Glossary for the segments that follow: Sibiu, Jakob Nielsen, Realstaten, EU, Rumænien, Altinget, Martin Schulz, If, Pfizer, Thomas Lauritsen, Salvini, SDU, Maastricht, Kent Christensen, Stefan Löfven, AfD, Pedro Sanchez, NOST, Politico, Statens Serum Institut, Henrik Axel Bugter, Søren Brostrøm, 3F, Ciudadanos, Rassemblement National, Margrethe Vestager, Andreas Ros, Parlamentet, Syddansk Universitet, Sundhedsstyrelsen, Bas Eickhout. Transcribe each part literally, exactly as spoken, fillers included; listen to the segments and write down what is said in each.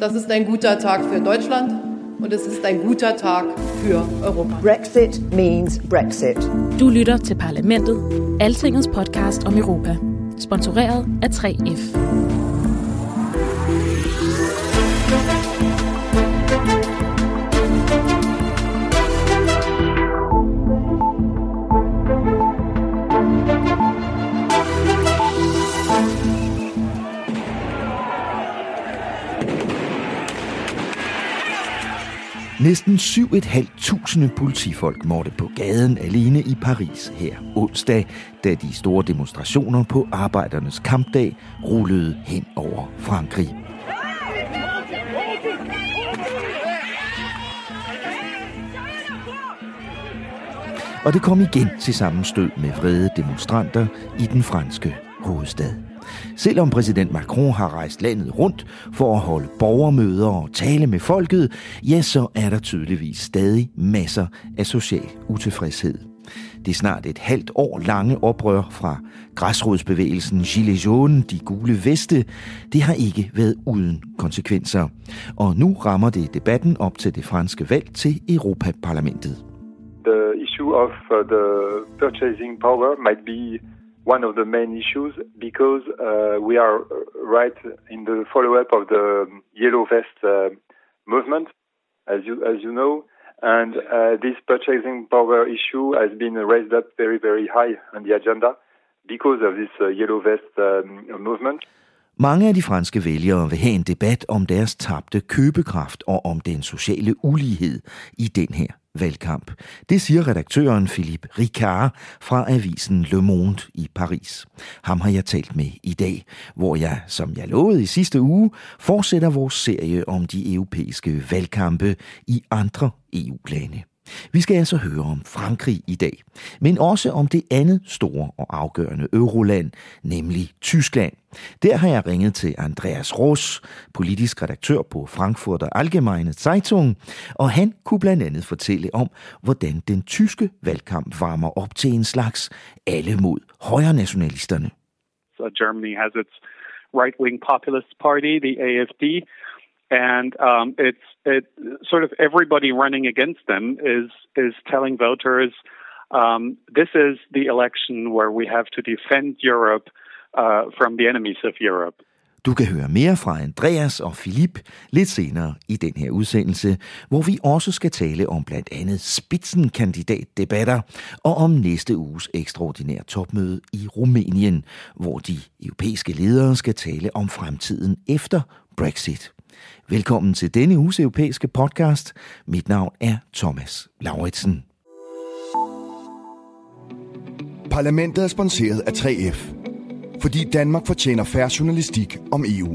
Das ist ein guter Tag für Deutschland und es ist ein guter Tag für Europa. Brexit means Brexit. Du lytter til Parlamentet, Altingets podcast om Europa, sponsoreret af tre F. Næsten syv tusind fem hundrede politifolk måtte på gaden alene i Paris her onsdag, da de store demonstrationer på arbejdernes kampdag rullede hen over Frankrig. Og det kom igen til sammenstød med vrede demonstranter i den franske hovedstad. Selvom præsident Macron har rejst landet rundt for at holde borgermøder og tale med folket, ja, så er der tydeligvis stadig masser af social utilfredshed. Det er snart et halvt år lange oprør fra græsrodsbevægelsen gilets jaunes, de gule veste, det har ikke været uden konsekvenser. Og nu rammer det debatten op til det franske valg til Europaparlamentet. The issue of the purchasing power might be one of the main issues, because uh, we are right in the follow-up of the Yellow Vest uh, movement, as you as you know, and uh, this purchasing power issue has been raised up very, very high on the agenda because of this uh, Yellow Vest um, movement. Mange af de franske vælgere vil have en debat om deres tabte købekraft og om den sociale ulighed i den her valgkamp. Det siger redaktøren Philippe Ricard fra avisen Le Monde i Paris. Ham har jeg talt med i dag, hvor jeg, som jeg lovede i sidste uge, fortsætter vores serie om de europæiske valgkampe i andre E U-lande. Vi skal altså høre om Frankrig i dag, men også om det andet store og afgørende euroland, nemlig Tyskland. Der har jeg ringet til Andreas Ros, politisk redaktør på Frankfurter Allgemeine Zeitung, og han kunne blandt andet fortælle om, hvordan den tyske valgkamp varmer op til en slags alle mod højrenationalisterne. So Germany has its right-wing populist party, the A F D. And um, it's it sort of everybody running against them is is telling voters, um, this is the election where we have to defend Europe uh, from the enemies of Europe. Du kan høre mere fra Andreas og Philippe lidt senere i den her udsendelse, hvor vi også skal tale om blandt andet spidsenkandidatdebatter og om næste uges ekstraordinære topmøde i Rumænien, hvor de europæiske ledere skal tale om fremtiden efter Brexit. Velkommen til denne uges europæiske podcast. Mit navn er Thomas Lauritsen. Parlamentet er sponsoreret af tre F, fordi Danmark fortjener fair journalistik om E U.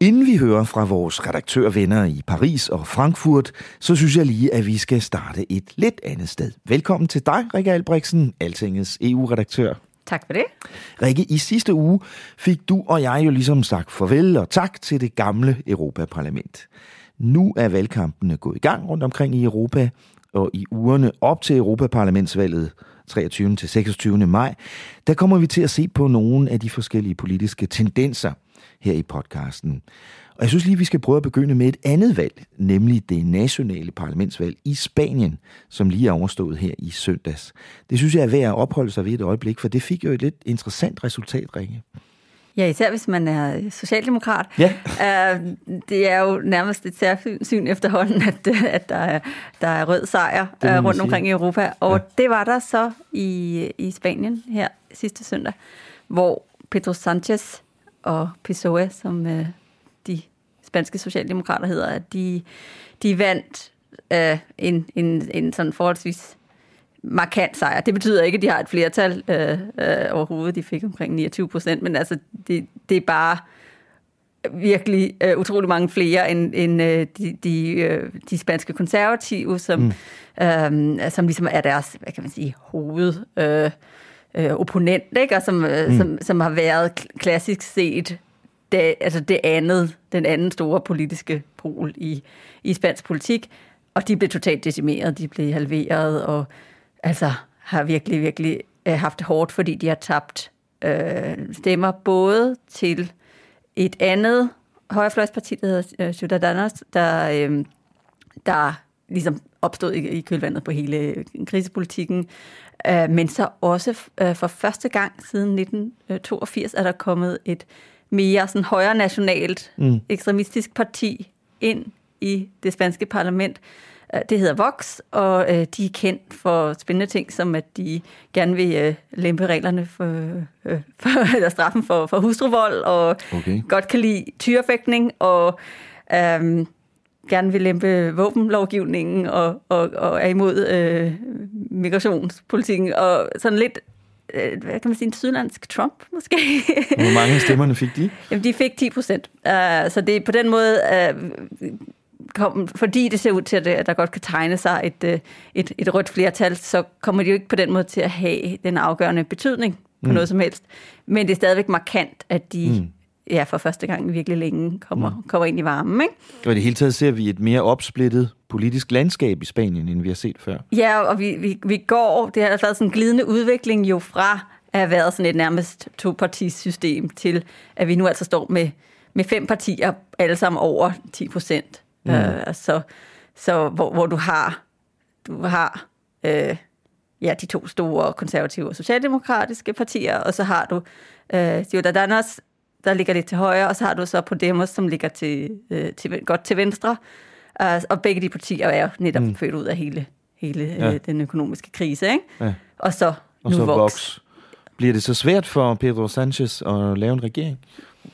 Inden vi hører fra vores redaktørvenner i Paris og Frankfurt, så synes jeg lige, at vi skal starte et lidt andet sted. Velkommen til dig, Rikke Albregtsen, Altingets E U-redaktør. Tak for det. Rikke, i sidste uge fik du og jeg jo ligesom sagt farvel og tak til det gamle Europaparlament. Nu er valgkampene gået i gang rundt omkring i Europa, og i ugerne op til Europaparlamentsvalget treogtyvende til seksogtyvende maj, der kommer vi til at se på nogle af de forskellige politiske tendenser her i podcasten. Og jeg synes lige, vi skal prøve at begynde med et andet valg, nemlig det nationale parlamentsvalg i Spanien, som lige er overstået her i søndags. Det synes jeg er værd at opholde sig ved et øjeblik, for det fik jo et lidt interessant resultat, Rikke. Ja, især hvis man er socialdemokrat. Ja. Uh, det er jo nærmest et særsyn efterhånden, at, at der, er, der er rød sejr uh, rundt omkring i Europa. Og ja, det var der så i, i Spanien her sidste søndag, hvor Pedro Sanchez og P S O E, som uh, de spanske socialdemokrater hedder, at de, de vandt øh, en, en, en sådan forholdsvis markant sejr. Det betyder ikke, at de har et flertal øh, øh, overhovedet. De fik omkring niogtyve procent, men altså, det, det er bare virkelig øh, utrolig mange flere end, end øh, de, de, øh, de spanske konservative, som, mm. øh, som ligesom er deres, hvad kan man sige, hoved... Øh, Øh, opponent, ikke? Og som, øh, mm. som, som har været k- klassisk set det, altså det andet, den anden store politiske pol i, i spansk politik, og de blev totalt decimeret, de blev halveret, og altså har virkelig, virkelig øh, haft det hårdt, fordi de har tabt øh, stemmer både til et andet højrefløjsparti, der hedder øh, Ciudadanos, der, øh, der ligesom opstod i, i kølvandet på hele krisepolitikken, men så også for første gang siden nitten toogfirs er der kommet et mere sådan højre nationalt mm. ekstremistisk parti ind i det spanske parlament. Det hedder Vox, og de er kendt for spændende ting, som at de gerne vil lempe reglerne for, for eller straffen for, for hustruvold, og okay. godt kan lide tyrefægtning, og øhm, gerne vil lempe våbenlovgivningen og, og, og er imod øh, migrationspolitikken. Og sådan lidt, øh, hvad kan man sige, en sydlandsk Trump måske. Hvor mange af stemmerne fik de? Jamen, de fik ti procent. Uh, så det på den måde, uh, kom, fordi det ser ud til, at der godt kan tegne sig et, et, et rødt flertal, så kommer de jo ikke på den måde til at have den afgørende betydning på mm. noget som helst. Men det er stadigvæk markant, at de... Mm. ja, for første gang virkelig længe kommer, mm. kommer ind i varmen, ikke? Og i det hele taget ser vi et mere opsplittet politisk landskab i Spanien, end vi har set før. Ja, og vi, vi, vi går, det har altså været sådan en glidende udvikling jo fra at have været sådan et nærmest topartisystem til, at vi nu altså står med, med fem partier, alle sammen over ti procent. Mm. Øh, så så hvor, hvor du har, du har øh, ja, de to store konservative og socialdemokratiske partier, og så har du øh, Ciudadanos, der ligger lidt til højre, og så har du så Podemos, som ligger til, øh, til, godt til venstre. Uh, og begge de partier er jo netop mm. født ud af hele, hele ja. øh, den økonomiske krise, ikke? Ja. Og så og nu så Vox. Vox. Bliver det så svært for Pedro Sanchez at lave en regering?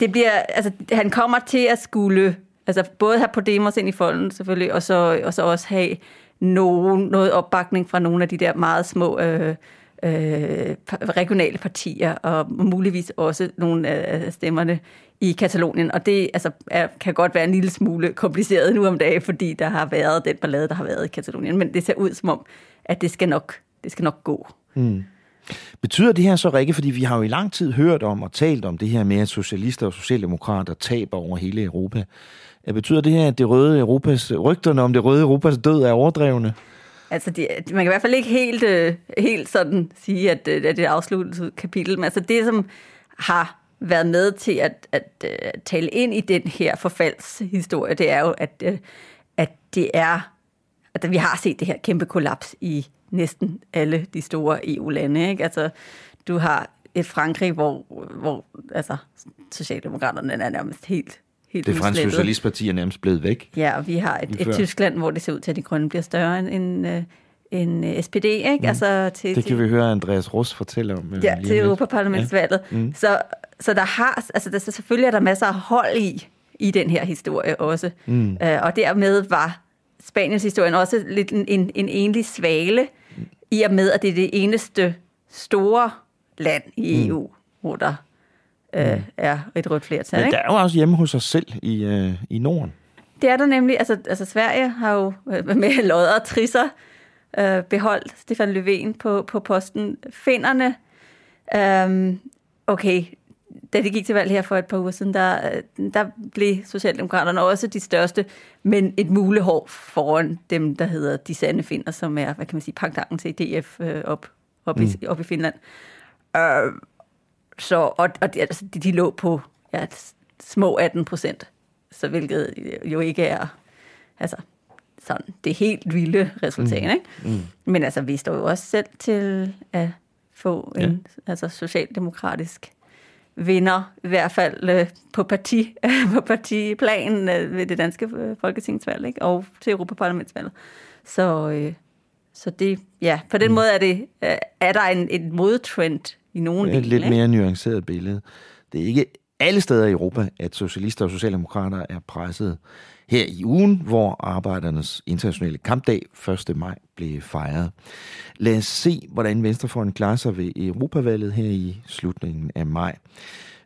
Det bliver, altså, han kommer til at skulle, altså både have Podemos ind i folden selvfølgelig, og så, og så også have nogen, noget opbakning fra nogle af de der meget små... Øh, Øh, regionale partier, og muligvis også nogle af stemmerne i Katalonien. Og det altså, er, kan godt være en lille smule kompliceret nu om dagen, fordi der har været den ballade, der har været i Katalonien. Men det ser ud som om, at det skal nok, det skal nok gå. Mm. Betyder det her så, Rikke, fordi vi har jo i lang tid hørt om og talt om det her med, at socialister og socialdemokrater taber over hele Europa. Betyder det her, at det røde Europas, rygterne om det røde Europas død er overdrevne? Altså, de, man kan i hvert fald ikke helt, øh, helt sådan sige, at, at det er afsluttet kapitel. Men altså, det, som har været med til at, at, at tale ind i den her forfaldshistorie, det er jo, at, at det er, at vi har set det her kæmpe kollaps i næsten alle de store E U-lande, ikke? Altså, du har et Frankrig, hvor, hvor altså, socialdemokraterne er nærmest helt... Helt det franske socialistparti er nærmest blevet væk. Ja, og vi har et, et Tyskland, hvor det ser ud til, at de grønne bliver større end, end, end S P D. Ikke? Mm. Altså, til, det kan vi høre Andreas Ros fortælle om. Ja, til Europaparlamentsvalget. Ja. Mm. Så, så der har, altså, der, selvfølgelig er der masser af hold i, i den her historie også. Mm. Uh, og dermed var Spaniens historien også lidt en, en, en enlig svale, mm. i og med, at det er det eneste store land i E U, mm. hvor der... Øh, er et rødt flertal. Men der er jo også hjemme hos os selv i, øh, i Norden. Det er der nemlig. Altså, altså Sverige har jo øh, med lodder og trisser øh, beholdt Stefan Löfven på, på posten. Finnerne, øh, okay, da det gik til valg her for et par uger siden, der, der blev Socialdemokraterne også de største, men et mulehår foran dem, der hedder de sande finner, som er, hvad kan man sige, pangdangen til D F øh, op, op, mm. i, op i Finland. Øh, Så, og, og de, altså, de, de lå på ja, små atten procent, så hvilket jo ikke er altså, sådan, det helt vilde resultat. Mm. Ikke? Mm. Men altså, vi står jo også selv til at få ja. en altså, socialdemokratisk vinder, i hvert fald øh, på, parti, på partiplanen øh, ved det danske øh, folketingsvalg, ikke? Og til Europaparlamentsvalget. Så, øh, så det, ja, på den mm. måde er, det, øh, er der en, en modtrend i nogle dele, lidt mere nuanceret billede. Det er ikke alle steder i Europa, at socialister og socialdemokrater er presset. Her i ugen, hvor arbejdernes internationale kampdag første maj blev fejret. Lad os se, hvordan venstrefløjen klarer sig ved Europavalget her i slutningen af maj.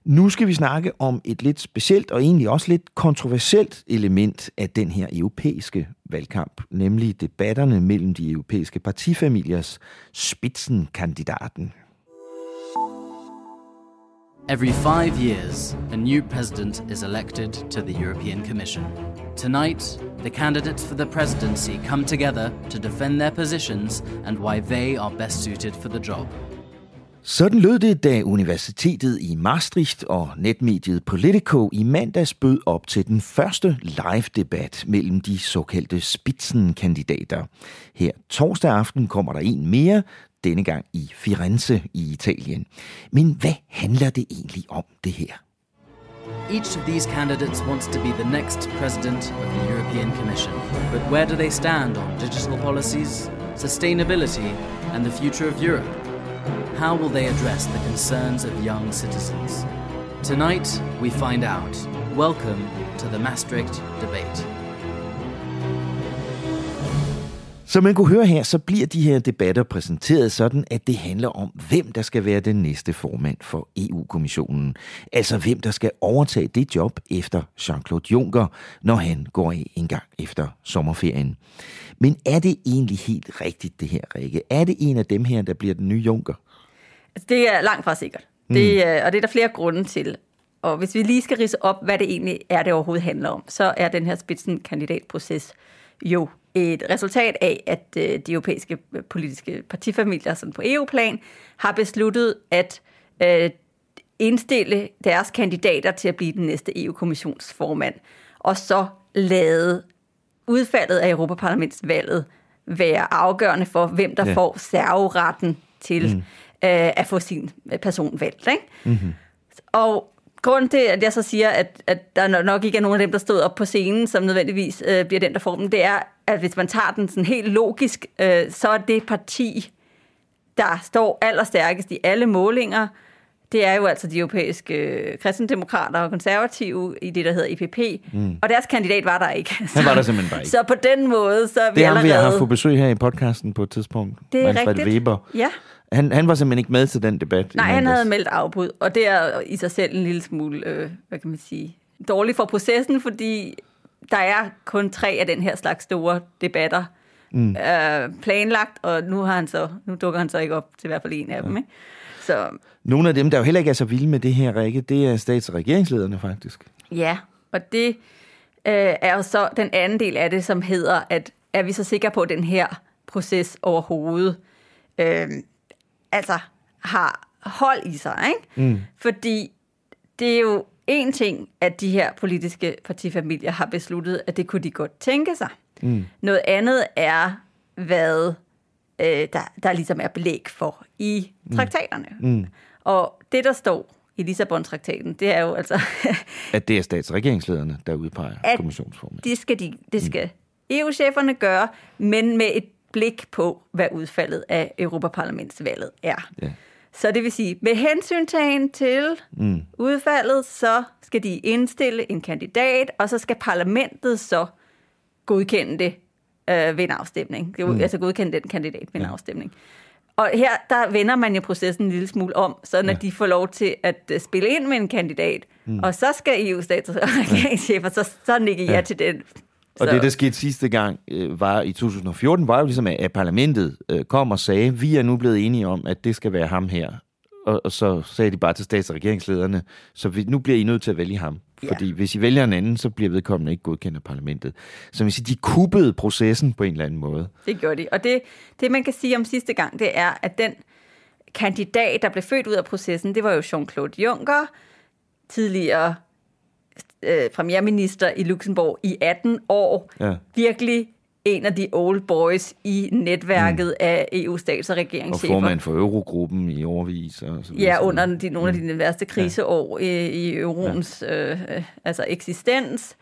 Nu skal vi snakke om et lidt specielt og egentlig også lidt kontroversielt element af den her europæiske valgkamp, nemlig debatterne mellem de europæiske partifamiliers spitzenkandidaten. Every five years, a new president is elected to the European Commission. Tonight, the candidates for the presidency come together to defend their positions and why they are best suited for the job. Sådan lød det, da universitetet i Maastricht og netmediet Politico i mandags bød op til den første live-debat mellem de såkaldte spitzenkandidater. Her torsdag aften kommer der en mere, denne gang i Firenze i Italien. Men hvad handler det egentlig om, det her? Each of these candidates wants to be the next president of the European Commission. But where do they stand on digital policies, sustainability and the future of Europe? How will they address the concerns of young citizens? Tonight, we find out. Welcome to the Maastricht debate. Som man kunne høre her, så bliver de her debatter præsenteret sådan, at det handler om, hvem der skal være den næste formand for E U-kommissionen. Altså hvem der skal overtage det job efter Jean-Claude Juncker, når han går af en gang efter sommerferien. Men er det egentlig helt rigtigt, det her, Rikke? Er det en af dem her, der bliver den nye Juncker? Det er langt fra sikkert. Det er, og det er der flere grunde til. Og hvis vi lige skal ridse op, hvad det egentlig er, det overhovedet handler om, så er den her spidsenkandidatproces jo et resultat af, at de europæiske politiske partifamilier sådan på E U-plan har besluttet at øh, indstille deres kandidater til at blive den næste E U-kommissionsformand, og så lade udfaldet af Europaparlamentsvalget være afgørende for, hvem der ja. får serveretten til mm. øh, at få sin person valgt. Ikke? Mm-hmm. Og grunden til, at jeg så siger, at, at der nok ikke er nogen af dem, der stod op på scenen, som nødvendigvis øh, bliver den, der får dem, det er, at hvis man tager den sådan helt logisk, øh, så er det parti, der står allerstærkest i alle målinger, det er jo altså de europæiske øh, kristendemokrater og konservative i det, der hedder E P P. Mm. Og deres kandidat var der ikke. Så, Han var der simpelthen bare ikke. Så på den måde, så er vi det allerede... Det har vi haft på besøg her i podcasten på et tidspunkt. Det er Manfred rigtigt. Weber. Ja. Han, han var simpelthen ikke med til den debat. Nej, han havde meldt afbud, og det er i sig selv en lille smule, øh, hvad kan man sige, dårligt for processen, fordi der er kun tre af den her slags store debatter mm. øh, planlagt, og nu, har han så, nu dukker han så ikke op til i hvert fald en af ja. dem. Ikke? Så. Nogle af dem, der jo heller ikke er så vilde med det her, Rikke, det er stats- og regeringslederne faktisk. Ja, og det øh, er jo så den anden del af det, som hedder, at er vi så sikre på den her proces overhovedet? Øh, altså har hold i sig, ikke? Mm. Fordi det er jo en ting, at de her politiske partifamilier har besluttet, at det kunne de godt tænke sig. Mm. Noget andet er, hvad øh, der, der ligesom er belæg for i traktaterne. Mm. Og det, der står i Lissabon-traktaten, det er jo altså... at det er statsregeringslederne, der udpeger kommissionsformand. Det skal, de, det skal mm. E U-cheferne gøre, men med et blik på, hvad udfaldet af Europaparlamentsvalget er. Ja. Så det vil sige, med hensyntagen til mm. udfaldet, så skal de indstille en kandidat, og så skal parlamentet så godkende det øh, ved en afstemning. Mm. Altså godkende den kandidat ved en ja. afstemning. Og her, der vender man jo processen en lille smule om, sådan ja. at de får lov til at spille ind med en kandidat, mm. og så skal E U-stats- og regeringschefer så, så nikke ja. ja til den. Så. Og det, der skete sidste gang øh, var i to tusind og fjorten, var jo ligesom, at parlamentet øh, kom og sagde, vi er nu blevet enige om, at det skal være ham her. Og, og så sagde de bare til stats- og regeringslederne, så vi, nu bliver I nødt til at vælge ham. Ja. Fordi hvis I vælger en anden, så bliver vedkommende ikke godkendt af parlamentet. Så man siger, de kuppede processen på en eller anden måde. Det gjorde de. Og det, det, man kan sige om sidste gang, det er, at den kandidat, der blev født ud af processen, det var jo Jean-Claude Juncker, tidligere premierminister i Luxembourg i atten år. Ja. Virkelig en af de old boys i netværket mm. af E U-stats- og regeringschefer. Og formand for Eurogruppen i årvis. Og så ja, under de, nogle mm. af de værste kriseår ja. i, i euroens ja. øh, altså eksistens.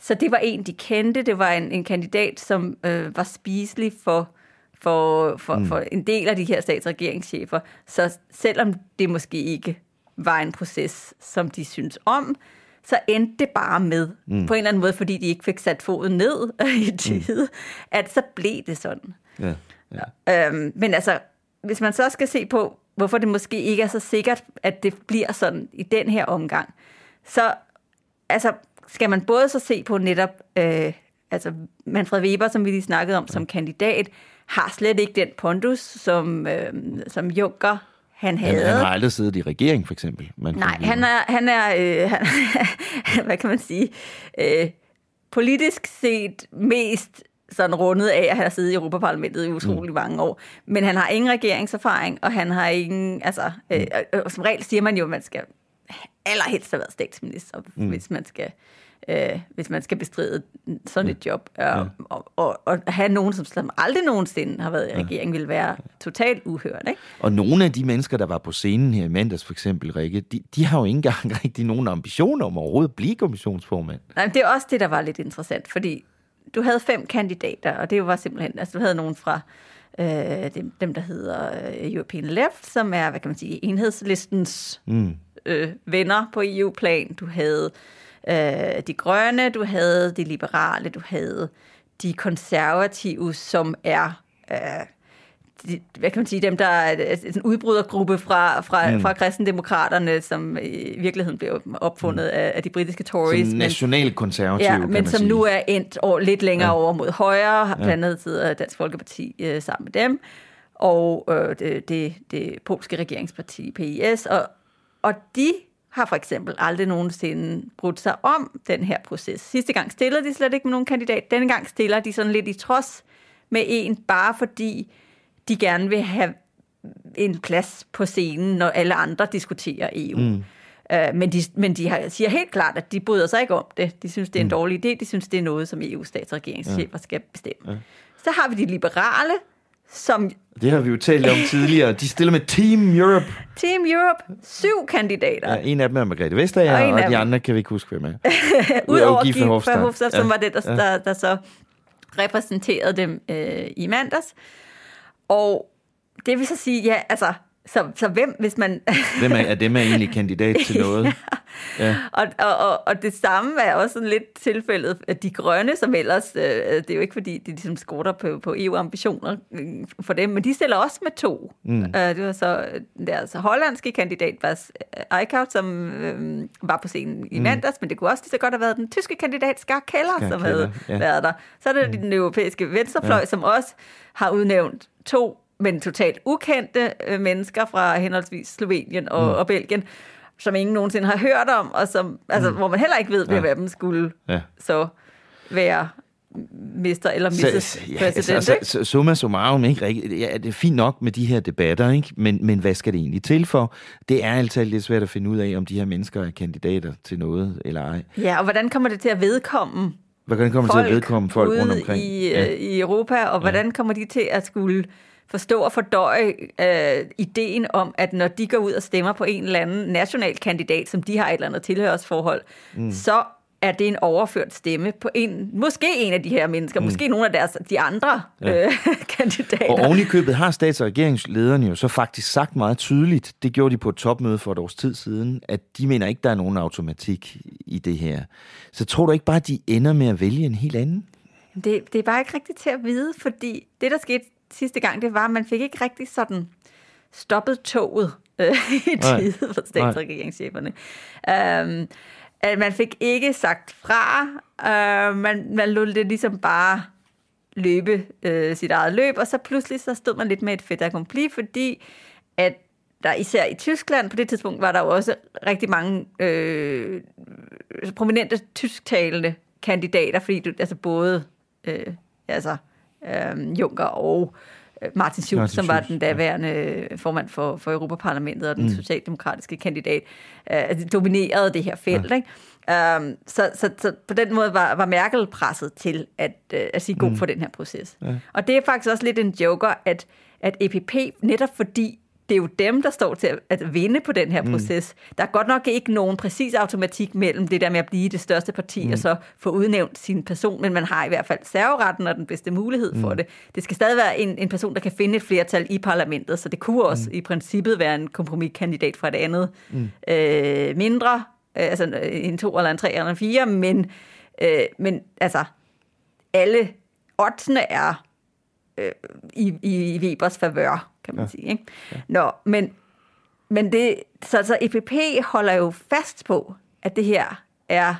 Så det var en, de kendte. Det var en, en kandidat, som øh, var spiselig for, for, for, mm. for en del af de her stats- og regeringschefer. Så selvom det måske ikke var en proces, som de synes om, så endte det bare med, mm. på en eller anden måde, fordi de ikke fik sat foden ned i tide, mm. at så blev det sådan. Ja, ja. Øhm, men altså, hvis man så skal se på, hvorfor det måske ikke er så sikkert, at det bliver sådan i den her omgang, så altså, skal man både så se på netop, øh, altså Manfred Weber, som vi lige snakkede om, ja. Som kandidat, har slet ikke den pondus, som, øh, som Juncker han havde. Han, han har aldrig siddet i regering, for eksempel. Man Nej, kan... han er, han er øh, han, hvad kan man sige, øh, politisk set mest sådan rundet af, at han har siddet i Europaparlamentet i utrolig mm. mange år. Men han har ingen regeringserfaring, og han har ingen, altså, øh, øh, som regel siger man jo, at man skal allerhelst have været statsminister, mm. hvis man skal... Øh, hvis man skal bestride sådan et job, og, ja. og, og, og have nogen, som, som aldrig nogensinde har været i regering, vil være totalt uhørt. Ikke? Og nogle af de mennesker, der var på scenen her i mandags, for eksempel Rikke, de, de har jo ikke engang rigtig nogen ambitioner om overhovedet at blive kommissionsformand. Nej, men det er også det, der var lidt interessant, fordi du havde fem kandidater, og det var simpelthen, altså du havde nogen fra øh, dem, dem, der hedder European Left, som er, hvad kan man sige, enhedslistens mm. øh, venner på E U-plan. Du havde de grønne, du havde de liberale, du havde de konservative, som er øh, de, hvad kan man sige, dem der er en udbrydergruppe fra fra mm. fra kristendemokraterne, som i virkeligheden blev opfundet mm. af, af de britiske Tories, som nationalkonservative, ja, men kan man som sige. Nu er endt år lidt længere ja. Over mod højre, ja. Blandt andet sidder Dansk Folkeparti øh, sammen med dem og øh, det, det, det polske regeringsparti P I S, og og de har for eksempel aldrig nogensinde brudt sig om den her proces. Sidste gang stillede de slet ikke med nogen kandidat. Denne gang stiller de sådan lidt i trods med en, bare fordi de gerne vil have en plads på scenen, når alle andre diskuterer E U. Mm. Øh, men de, men de har, siger helt klart, at de bryder sig ikke om det. De synes, det er en mm. dårlig idé. De synes, det er noget, som E U's statsregeringschefer ja. Skal bestemme. Ja. Så har vi de liberale, som... Det har vi jo talt om tidligere. De stiller med Team Europe. Team Europe. Syv kandidater. Ja, en af dem er Margrethe Vestager, og, og de andre kan vi ikke huske, hvem er. Udover Guy Verhofstadt, som ja. Var det, der, der, der så repræsenterede dem øh, i mandags. Og det vil så sige, ja, altså, så, så hvem, hvis man... hvem er, er dem er egentlig kandidat til noget? Ja. Ja. Og, og, og, og det samme er også sådan lidt tilfældet, at de grønne, som ellers, øh, det er jo ikke fordi, de ligesom skorter på, på E U-ambitioner for dem, men de stiller også med to. Mm. Uh, det var så deres hollandske kandidat, Bas Eickhout, som øh, var på scenen i mandags, mm. men det kunne også lige så godt have været den tyske kandidat, Skar Keller, Skar som Keller. Havde ja. Været der. Så er det mm. den europæiske venstrefløj, ja. Som også har udnævnt to men totalt ukendte mennesker fra henholdsvis Slovenien og, mm. og Belgien, som ingen nogensinde har hørt om, og som, altså, mm. hvor man heller ikke ved, ja. Hvad dem skulle ja. Så være mister eller misses så, ja, præsident. Altså, altså, summa summarum, ikke? Ja, det er fint nok med de her debatter, ikke? Men, men hvad skal det egentlig til for? Det er altid lidt svært at finde ud af, om de her mennesker er kandidater til noget eller ej. Ja, og hvordan kommer det til at vedkomme? Hvordan kommer det til at vedkomme folk rundt omkring? I, ja. I Europa, og hvordan ja. Kommer de til at skulle... forstå og fordøje øh, ideen om, at når de går ud og stemmer på en eller anden national kandidat, som de har et eller andet tilhørsforhold, mm. så er det en overført stemme på en, måske en af de her mennesker, mm. måske nogle af deres, de andre ja. øh, kandidater. Og oven i købet har stats- og regeringslederne jo så faktisk sagt meget tydeligt, det gjorde de på et topmøde for et års tid siden, at de mener ikke, der er nogen automatik i det her. Så tror du ikke bare, at de ender med at vælge en helt anden? Det, det er bare ikke rigtigt til at vide, fordi det, der skete sidste gang, det var, at man fik ikke rigtig sådan stoppet toget øh, i tide for statsregeringscheferne. Um, at man fik ikke sagt fra. Uh, man, man lod det ligesom bare løbe øh, sit eget løb, og så pludselig så stod man lidt med et fait accompli, fordi at der især i Tyskland, på det tidspunkt var der jo også rigtig mange øh, prominente tysktalende kandidater, fordi du, altså både øh, altså Øhm, Juncker og øh, Martin Schulz, Martin som var den daværende ja. Formand for, for Europaparlamentet og den mm. socialdemokratiske kandidat, øh, dominerede det her felt. Ja. Ikke? Øhm, så, så, så på den måde var, var Merkel presset til at, øh, at sige god mm. for den her proces. Ja. Og det er faktisk også lidt en joker, at, at E P P, netop fordi det er jo dem, der står til at vinde på den her proces. Mm. Der er godt nok ikke nogen præcis automatik mellem det der med at blive det største parti mm. og så få udnævnt sin person, men man har i hvert fald serveretten og den bedste mulighed mm. for det. Det skal stadig være en, en person, der kan finde et flertal i parlamentet, så det kunne også mm. i princippet være en kompromiskandidat fra et andet mm. øh, mindre, øh, altså en to eller en tre eller en fire, men, øh, men altså alle oddsene er øh, i, i Webers favør, kan man ja. sige. Ikke? Ja. Nå, men, men det, så, så E P P holder jo fast på, at det her er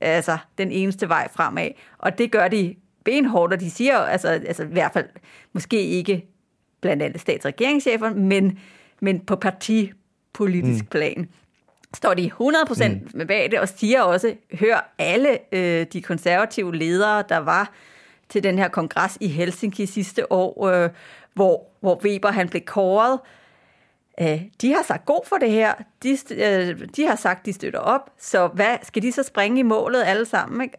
altså den eneste vej fremad, og det gør de benhårdt, og de siger jo, altså, altså i hvert fald måske ikke blandt andet stats- og regeringschefer, men, men på partipolitisk mm. plan står de hundrede procent mm. bag det, og siger også, hør alle øh, de konservative ledere, der var til den her kongres i Helsinki sidste år, øh, hvor, hvor Weber han blev kåret. Øh, de har sagt god for det her. De, øh, de har sagt, de støtter op. Så hvad skal de så springe i målet alle sammen? Ikke?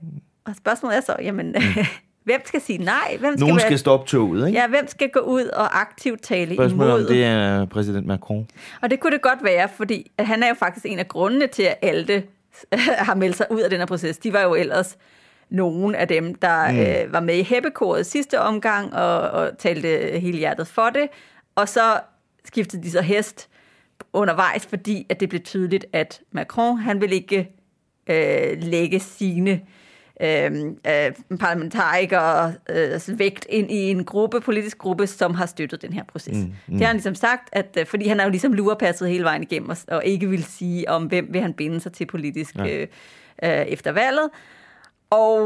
Og spørgsmålet er så, jamen, hvem skal sige nej? Hvem skal Nogen skal være, stoppe toget, ikke? Ja, hvem skal gå ud og aktivt tale spørgsmålet imod? Det er præsident Macron. Og det kunne det godt være, fordi han er jo faktisk en af grundene til, at Alte har meldt sig ud af den her proces. De var jo ellers nogen af dem, der mm. øh, var med i heppekoret sidste omgang og, og talte hele hjertet for det. Og så skiftede de så hest undervejs, fordi at det blev tydeligt, at Macron, han ville ikke øh, lægge sine øh, øh, parlamentarikere øh, vægt ind i en gruppe, politisk gruppe, som har støttet den her proces. Mm. Mm. Det har han ligesom sagt, at, fordi han har jo ligesom lurepasset hele vejen igennem og, og ikke vil sige, om hvem vil han binde sig til politisk øh, øh, efter valget. Og,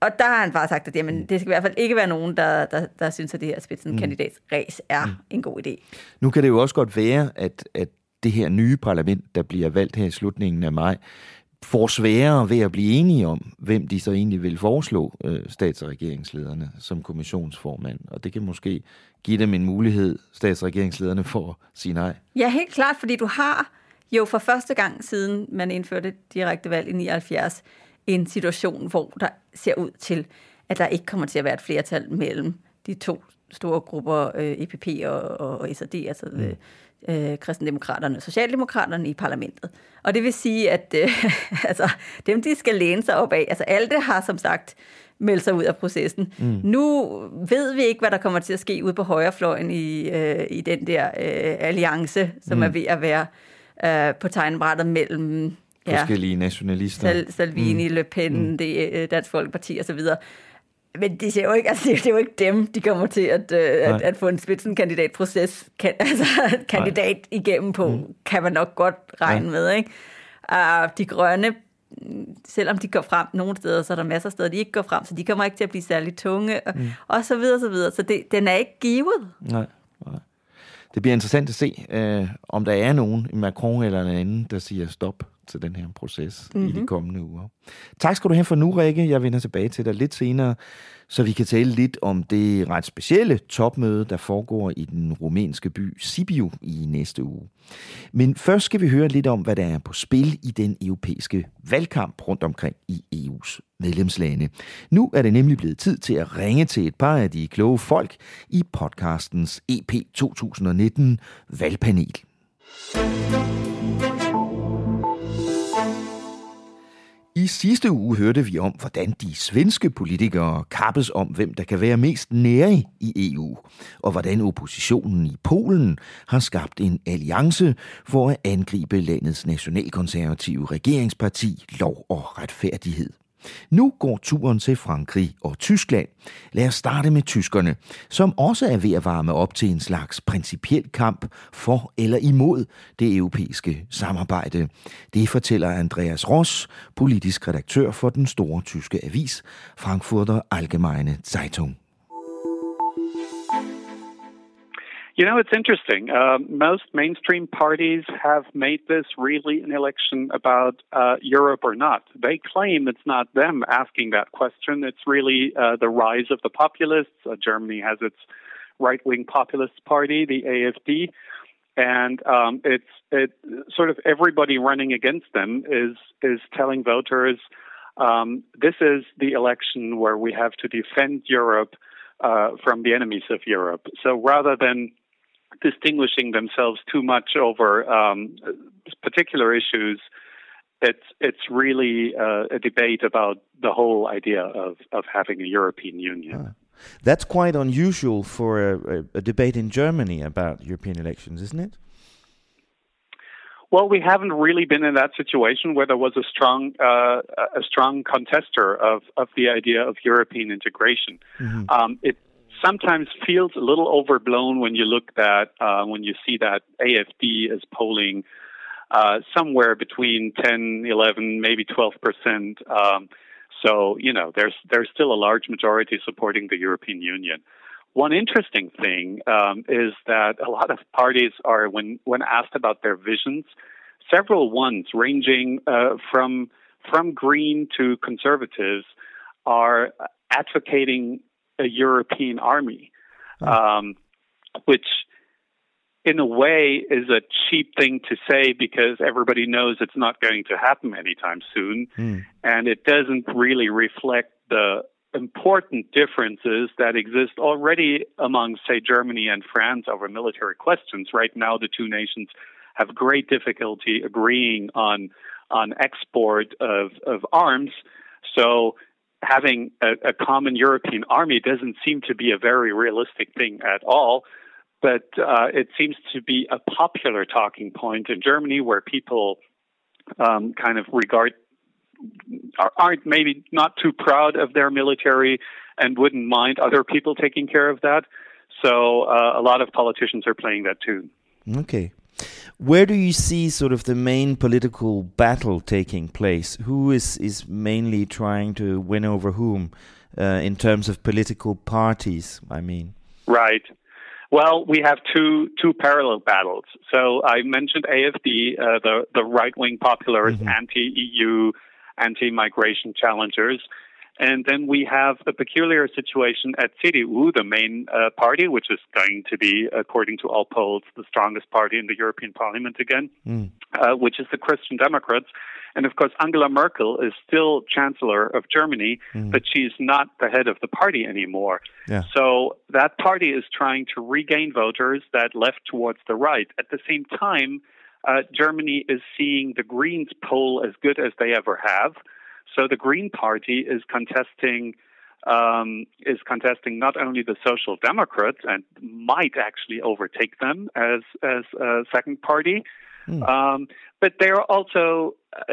og der har han bare sagt, at jamen, det skal i hvert fald ikke være nogen, der, der, der synes, at det her spidsenkandidatsræs er mm. en god idé. Nu kan det jo også godt være, at, at det her nye parlament, der bliver valgt her i slutningen af maj, får sværere ved at blive enige om, hvem de så egentlig vil foreslå øh, stats- og regeringslederne som kommissionsformand. Og det kan måske give dem en mulighed, stats- og regeringslederne, for at sige nej. Ja, helt klart, fordi du har jo for første gang, siden man indførte direkte valg i nioghalvfjerds, en situation, hvor der ser ud til, at der ikke kommer til at være et flertal mellem de to store grupper, øh, E P P og, og S og D, altså mm. øh, kristendemokraterne og socialdemokraterne i parlamentet. Og det vil sige, at øh, altså, dem, de skal læne sig op af, altså Alte har som sagt meldt sig ud af processen. Mm. Nu ved vi ikke, hvad der kommer til at ske ude på højrefløjen i, øh, i den der øh, alliance, som mm. er ved at være øh, på tegnebrættet mellem Ja. forskellige nationalister. Sal- Salvini, mm. Le Pen, mm. det, Dansk Folkeparti og så videre. Men det er jo ikke, altså det er jo ikke dem, de kommer til at, at, at få en spidsenkandidatproces, kan, altså kandidat Nej. igennem på, mm. kan man nok godt regne Nej. med, ikke? Uh, de grønne, selvom de går frem nogle steder, så er der masser af steder, de ikke går frem, så de kommer ikke til at blive særlig tunge, og, mm. og så videre, så videre. Så det, den er ikke givet. Nej, nej. Det bliver interessant at se, øh, om der er nogen, Macron eller en anden, der siger stop til den her proces mm-hmm. i de kommende uger. Tak skal du have for nu, Rikke. Jeg vender tilbage til dig lidt senere, så vi kan tale lidt om det ret specielle topmøde, der foregår i den rumænske by Sibiu i næste uge. Men først skal vi høre lidt om, hvad der er på spil i den europæiske valgkamp rundt omkring i E U's medlemslande. Nu er det nemlig blevet tid til at ringe til et par af de kloge folk i podcastens E P to tusind og nitten valgpanel. I sidste uge hørte vi om, hvordan de svenske politikere kappes om, hvem der kan være mest nærig i E U, og hvordan oppositionen i Polen har skabt en alliance for at angribe landets nationalkonservative regeringsparti Lov og Retfærdighed. Nu går turen til Frankrig og Tyskland. Lad os starte med tyskerne, som også er ved at varme op til en slags principiel kamp for eller imod det europæiske samarbejde. Det fortæller Andreas Ros, politisk redaktør for den store tyske avis Frankfurter Allgemeine Zeitung. You know, it's interesting. Uh, most mainstream parties have made this really an election about uh, Europe or not. They claim it's not them asking that question. It's really uh, the rise of the populists. Uh, Germany has its right-wing populist party, the A F D, and um, it's it sort of everybody running against them is is telling voters, um, this is the election where we have to defend Europe uh, from the enemies of Europe. So rather than distinguishing themselves too much over um, particular issues. It's it's really uh, a debate about the whole idea of, of having a European Union. Ah. That's quite unusual for a, a debate in Germany about European elections, isn't it? Well, we haven't really been in that situation where there was a strong uh, a strong contester of, of the idea of European integration. Mm-hmm. Um, it sometimes feels a little overblown when you look that uh, when you see that A F D is polling uh, somewhere between ten, eleven, maybe twelve percent. Um, so you know, there's there's still a large majority supporting the European Union. One interesting thing um, is that a lot of parties are, when, when asked about their visions, several ones ranging uh, from from green to conservatives are advocating a European army, um, which in a way is a cheap thing to say because everybody knows it's not going to happen anytime soon, mm. and it doesn't really reflect the important differences that exist already among, say, Germany and France over military questions. Right now, the two nations have great difficulty agreeing on on export of, of arms. So having a, a common European army doesn't seem to be a very realistic thing at all. But uh, it seems to be a popular talking point in Germany where people um, kind of regard aren't maybe not too proud of their military and wouldn't mind other people taking care of that. So uh, a lot of politicians are playing that tune. Okay. Where do you see sort of the main political battle taking place? Who is, is mainly trying to win over whom uh, in terms of political parties, I mean? Right. Well, we have two two parallel battles. So I mentioned A F D, uh, the, the right-wing populist, mm-hmm. anti-E U, anti-migration challengers. And then we have a peculiar situation at Sibiu, the main uh, party, which is going to be, according to all polls, the strongest party in the European Parliament again, mm. uh, which is the Christian Democrats. And of course, Angela Merkel is still Chancellor of Germany, mm. but she's not the head of the party anymore. Yeah. So that party is trying to regain voters that left towards the right. At the same time, Uh, Germany is seeing the Greens poll as good as they ever have. So the Green Party is contesting um, is contesting not only the Social Democrats and might actually overtake them as, as a second party, mm. um, but they are also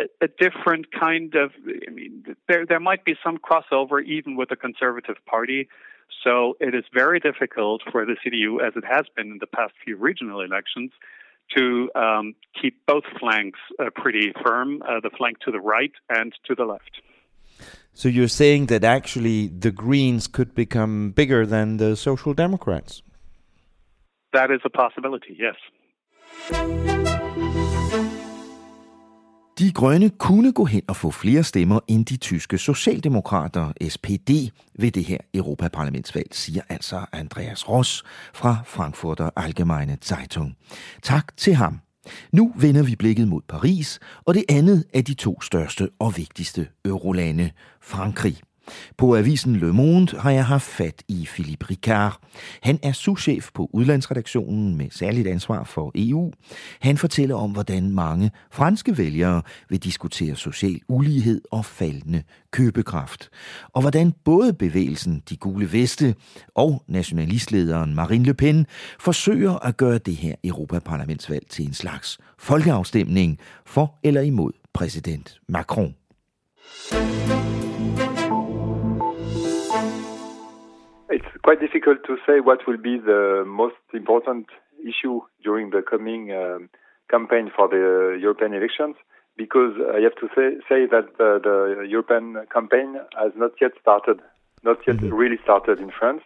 a, a different kind of. I mean, there there might be some crossover even with the Conservative Party. So it is very difficult for the C D U, as it has been in the past few regional elections, to um, keep both flanks uh, pretty firm, uh, the flank to the right and to the left. So you're saying that actually the Greens could become bigger than the Social Democrats? That is a possibility, yes. De Grønne kunne gå hen og få flere stemmer end de tyske socialdemokrater, S P D, ved det her Europaparlamentsvalg, siger altså Andreas Ros fra Frankfurter Allgemeine Zeitung. Tak til ham. Nu vender vi blikket mod Paris og det andet af de to største og vigtigste eurolande, Frankrig. På avisen Le Monde har jeg haft fat i Philippe Ricard. Han er souschef på udlandsredaktionen med særligt ansvar for E U. Han fortæller om, hvordan mange franske vælgere vil diskutere social ulighed og faldende købekraft. Og hvordan både bevægelsen De Gule Veste og nationalistlederen Marine Le Pen forsøger at gøre det her Europaparlamentsvalg til en slags folkeafstemning for eller imod præsident Macron. It's quite difficult to say what will be the most important issue during the coming um, campaign for the uh, European elections, because I have to say, say that uh, the European campaign has not yet started, not yet mm-hmm. really started in France.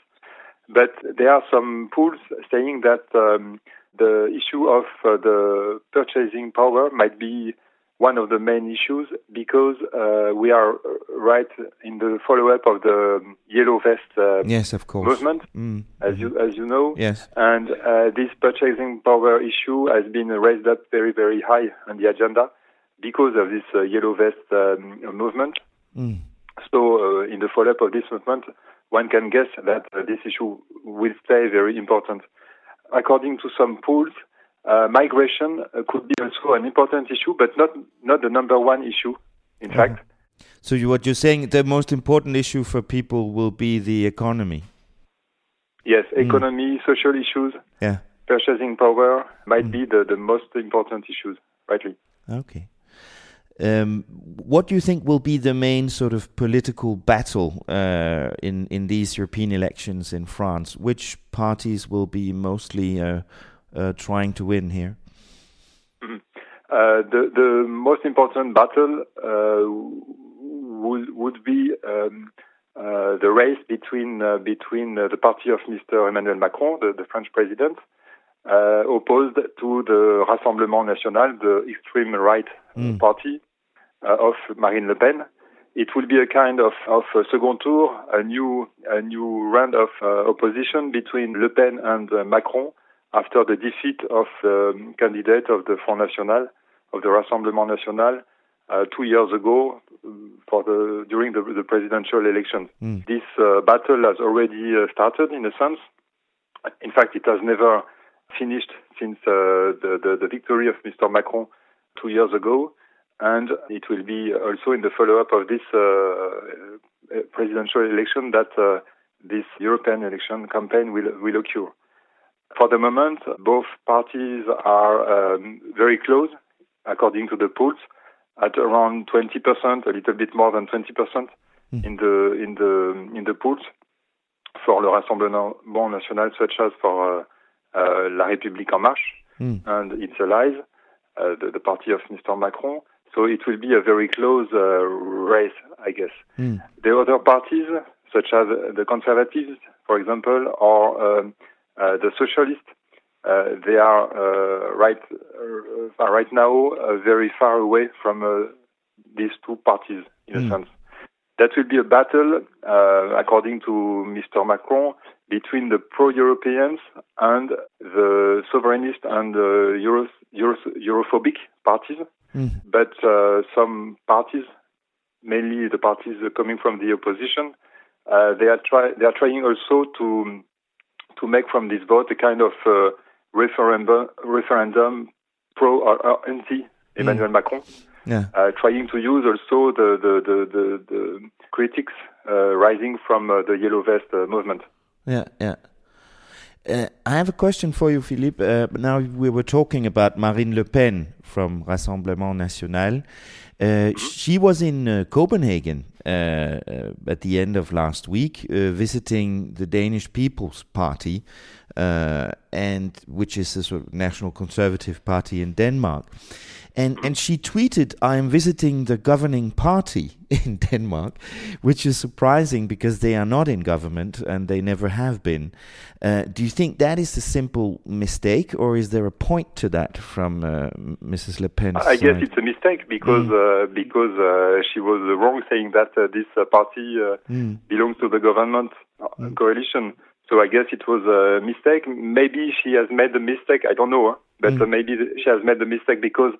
But there are some polls saying that um, the issue of uh, the purchasing power might be one of the main issues, because uh, we are right in the follow-up of the Yellow Vest uh, yes, of course. movement, mm. as you as you know. Yes. And uh, this purchasing power issue has been raised up very, very high on the agenda because of this uh, Yellow Vest um, movement. Mm. So uh, in the follow-up of this movement, one can guess that uh, this issue will stay very important. according to some polls, uh, migration uh, could be also an important issue, but not not the number one issue, in mm-hmm. fact. So you, what you're saying, the most important issue for people will be the economy? Yes, economy, mm. social issues, yeah. purchasing power might mm. be the, the most important issues, rightly. Okay. Um, what do you think will be the main sort of political battle uh, in, in these European elections in France? Which parties will be mostly uh, uh, trying to win here? Mm-hmm. Uh, the, the most important battle uh, would, would be um, uh, the race between uh, between uh, the party of Mister Emmanuel Macron, the, the French president, uh, opposed to the Rassemblement National, the extreme right mm. party uh, of Marine Le Pen. It will be a kind of, of a second tour, a new a new round of uh, opposition between Le Pen and uh, Macron after the defeat of the um, candidate of the Front National, of the Rassemblement National, uh, two years ago for the during the, the presidential elections. Mm. This uh, battle has already uh, started, in a sense. In fact, it has never finished since uh, the, the, the victory of Mister Macron two years ago, and it will be also in the follow-up of this uh, presidential election that uh, this European election campaign will, will occur. For the moment, both parties are um, very close, according to the polls, at around twenty percent, a little bit more than twenty percent mm. in the in the in the polls for Le Rassemblement National, such as for uh, uh, La République En Marche mm. and its allies, uh, the, the party of Mister Macron. So it will be a very close uh, race, I guess. Mm. The other parties, such as the Conservatives, for example, are. Um, Uh, the socialists, uh, they are uh, right uh, right now uh, very far away from uh, these two parties, in mm. a sense. That will be a battle, uh, according to Mister Macron, between the pro-Europeans and the sovereignist and uh, Euro, Euro, Europhobic parties. Mm. But uh, some parties, mainly the parties coming from the opposition, uh, they are try they are trying also to. to make from this vote a kind of uh, referendum, referendum pro or anti-Emmanuel mm. Macron, yeah. uh, trying to use also the, the, the, the, the critics uh, rising from uh, the Yellow Vest uh, movement. Yeah, yeah. Uh, I have a question for you, Philippe. Uh, now we were talking about Marine Le Pen from Rassemblement National. Uh, she was in uh, Copenhagen uh, uh, at the end of last week, uh, visiting the Danish People's Party, uh, and which is a sort of national conservative party in Denmark. And and she tweeted, "I am visiting the governing party in Denmark," which is surprising because they are not in government and they never have been. Uh, do you think that is a simple mistake, or is there a point to that from uh, Missus Le Pen's I side? Guess it's a mistake because mm. uh, because uh, she was wrong saying that uh, this uh, party uh, mm. belongs to the government mm. coalition. So I guess it was a mistake. Maybe she has made the mistake. I don't know, huh? but mm. uh, maybe she has made the mistake because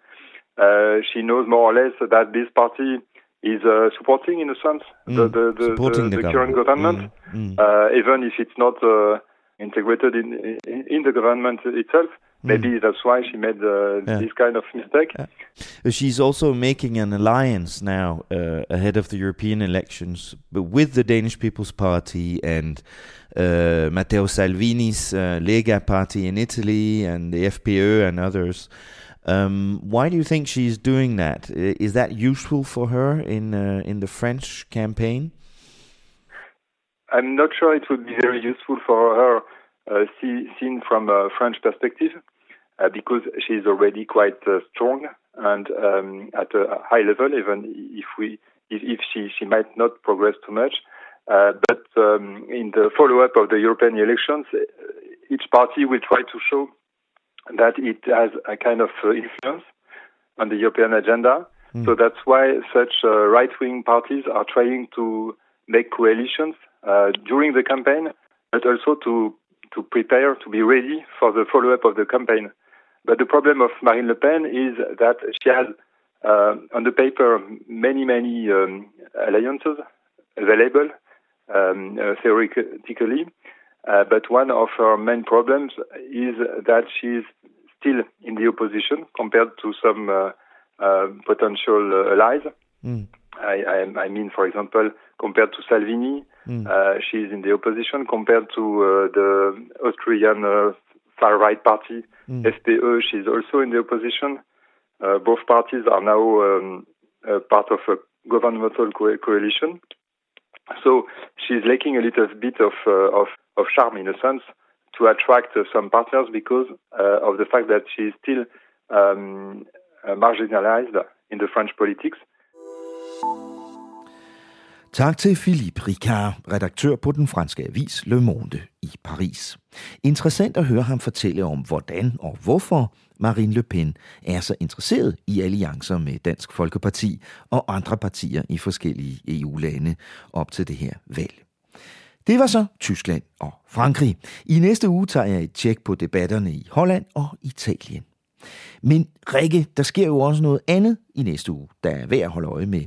uh, she knows more or less that this party is uh, supporting, in a sense, mm. the, the, the, the, the, the current government, mm. Mm. Uh, even if it's not uh, integrated in, in in the government itself. Maybe mm. that's why she made uh, yeah. this kind of mistake. Yeah. She's also making an alliance now uh, ahead of the European elections with the Danish People's Party and uh, Matteo Salvini's uh, Lega party in Italy and the F P Ö and others. Um, why do you think she's doing that? Is that useful for her in uh, in the French campaign? I'm not sure it would be very useful for her. Uh, see, seen from a French perspective, uh, because she is already quite uh, strong and um, at a high level, even if we, if, if she, she might not progress too much. Uh, but um, in the follow-up of the European elections, each party will try to show that it has a kind of uh, influence on the European agenda. Mm. So that's why such uh, right-wing parties are trying to make coalitions uh, during the campaign, but also to to prepare, to be ready for the follow-up of the campaign. But the problem of Marine Le Pen is that she has, uh, on the paper, many, many um, alliances available, um, uh, theoretically, Uh, but one of her main problems is that she's still in the opposition compared to some uh, uh, potential uh, allies. Mm. I, I, I mean, for example, compared to Salvini, mm. uh, she's in the opposition. Compared to uh, the Austrian uh, far-right party, mm. F P Ö, she's also in the opposition. Uh, both parties are now um, uh, part of a governmental co- coalition. So she's lacking a little bit of uh, of, of charm, in a sense, to attract uh, some partners because uh, of the fact that she's still um, uh, marginalized in the French politics. Tak til Philippe Ricard, redaktør på den franske avis Le Monde i Paris. Interessant at høre ham fortælle om, hvordan og hvorfor Marine Le Pen er så interesseret i alliancer med Dansk Folkeparti og andre partier i forskellige E U-lande op til det her valg. Det var så Tyskland og Frankrig. I næste uge tager jeg et tjek på debatterne i Holland og Italien. Men Rikke, der sker jo også noget andet i næste uge, der er værd at holde øje med.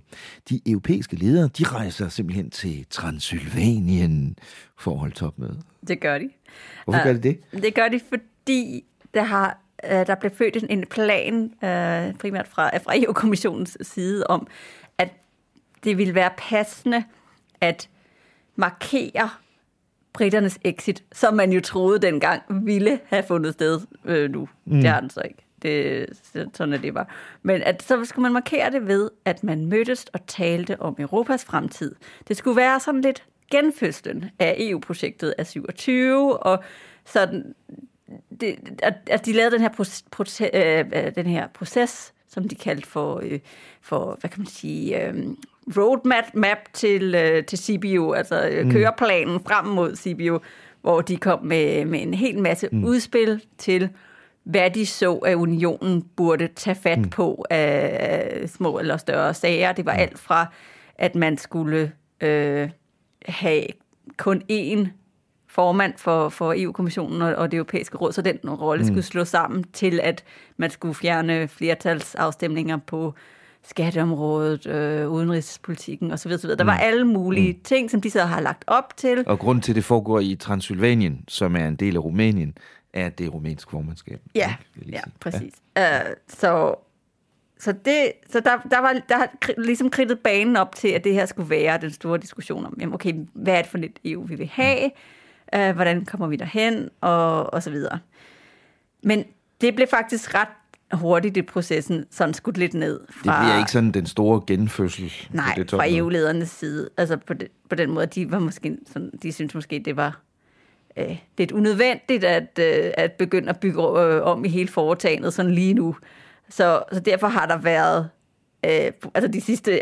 De europæiske ledere, de rejser simpelthen til Transylvanien for at holde topmøde. Det gør de. Hvorfor uh, gør de det? Det gør de, fordi der, har, uh, der blev født en plan, uh, primært fra, fra E U-kommissionens side, om, at det ville være passende at markere briternes exit, som man jo troede dengang ville have fundet sted øh, nu. Mm. Det har den så ikke. Det, sådan er det bare. Men at, så skulle man markere det ved, at man mødtes og talte om Europas fremtid. Det skulle være sådan lidt genfødslen af E U-projektet af syvogtyve, og sådan, det, at, at de lavede den her, proces, proces, øh, den her proces, som de kaldte for, øh, for hvad kan man sige... Øh, roadmap map til, øh, til Sibiu, altså øh, køreplanen frem mod Sibiu, hvor de kom med, med en hel masse mm. udspil til, hvad de så, at unionen burde tage fat mm. på af små eller større sager. Det var alt fra, at man skulle øh, have kun én formand for, for E U-kommissionen og, og det europæiske råd, så den rolle mm. skulle slå sammen til, at man skulle fjerne flertalsafstemninger på skatteområdet, øh, udenrigspolitikken og så videre, så videre. Der var alle mulige mm. ting, som de så har lagt op til. Og grund til, det foregår i Transylvanien, som er en del af Rumænien, er det rumænsk formandskab. Ja, ja, præcis. Ja. Uh, så så, det, så der, der var der ligesom kridtet banen op til, at det her skulle være den store diskussion om, okay, hvad er det for lidt E U, vi vil have? Uh, hvordan kommer vi derhen? Og, og så videre. Men det blev faktisk ret hurtigt i processen, sådan skudt lidt ned. Fra, det bliver ikke sådan den store genfødsel? Nej, det fra E U-ledernes side. Altså på, de, på den måde, de var måske sådan, de synes måske, det var øh, lidt unødvendigt at, øh, at begynde at bygge øh, om i hele foretagendet sådan lige nu. Så, så derfor har der været øh, altså de sidste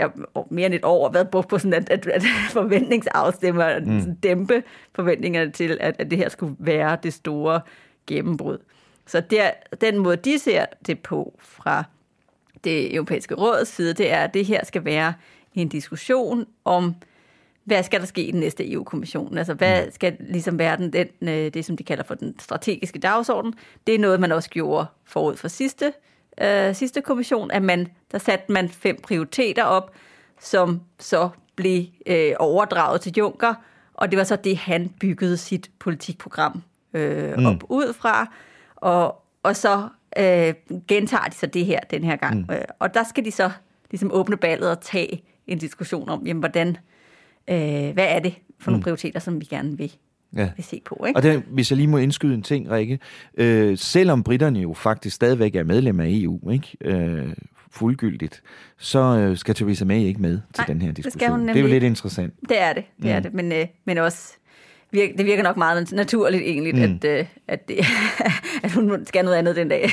mere end et år været brugt på sådan at, at, at forventningsafstemmer mm. dæmpe forventningerne til, at, at det her skulle være det store gennembrud. Så der, den måde, de ser det på fra det europæiske råds side, det er, at det her skal være en diskussion om, hvad skal der ske i den næste E U-kommission? Altså, hvad skal ligesom være den, den, det, som de kalder for den strategiske dagsorden? Det er noget, man også gjorde forud for sidste, øh, sidste kommission, at man, der satte man fem prioriteter op, som så blev øh, overdraget til Juncker, og det var så det, han byggede sit politikprogram øh, mm. op ud fra. Og, og så øh, gentager de så det her den her gang. Mm. Og der skal de så ligesom åbne ballet og tage en diskussion om, jamen, hvordan, øh, hvad er det for nogle mm. prioriteter, som vi gerne vil, ja. vil se på. Ikke? Og der, hvis jeg lige må indskyde en ting, Rikke. Øh, selvom britterne jo faktisk stadigvæk er medlem af E U, ikke? Øh, fuldgyldigt, så skal Theresa May ikke med til Nej, den her diskussion. Det, det er jo lidt interessant. Det er det, det, mm. er det. Men, øh, men også... Det virker nok meget naturligt egentlig, mm. at, øh, at, det, at hun skal noget andet den dag.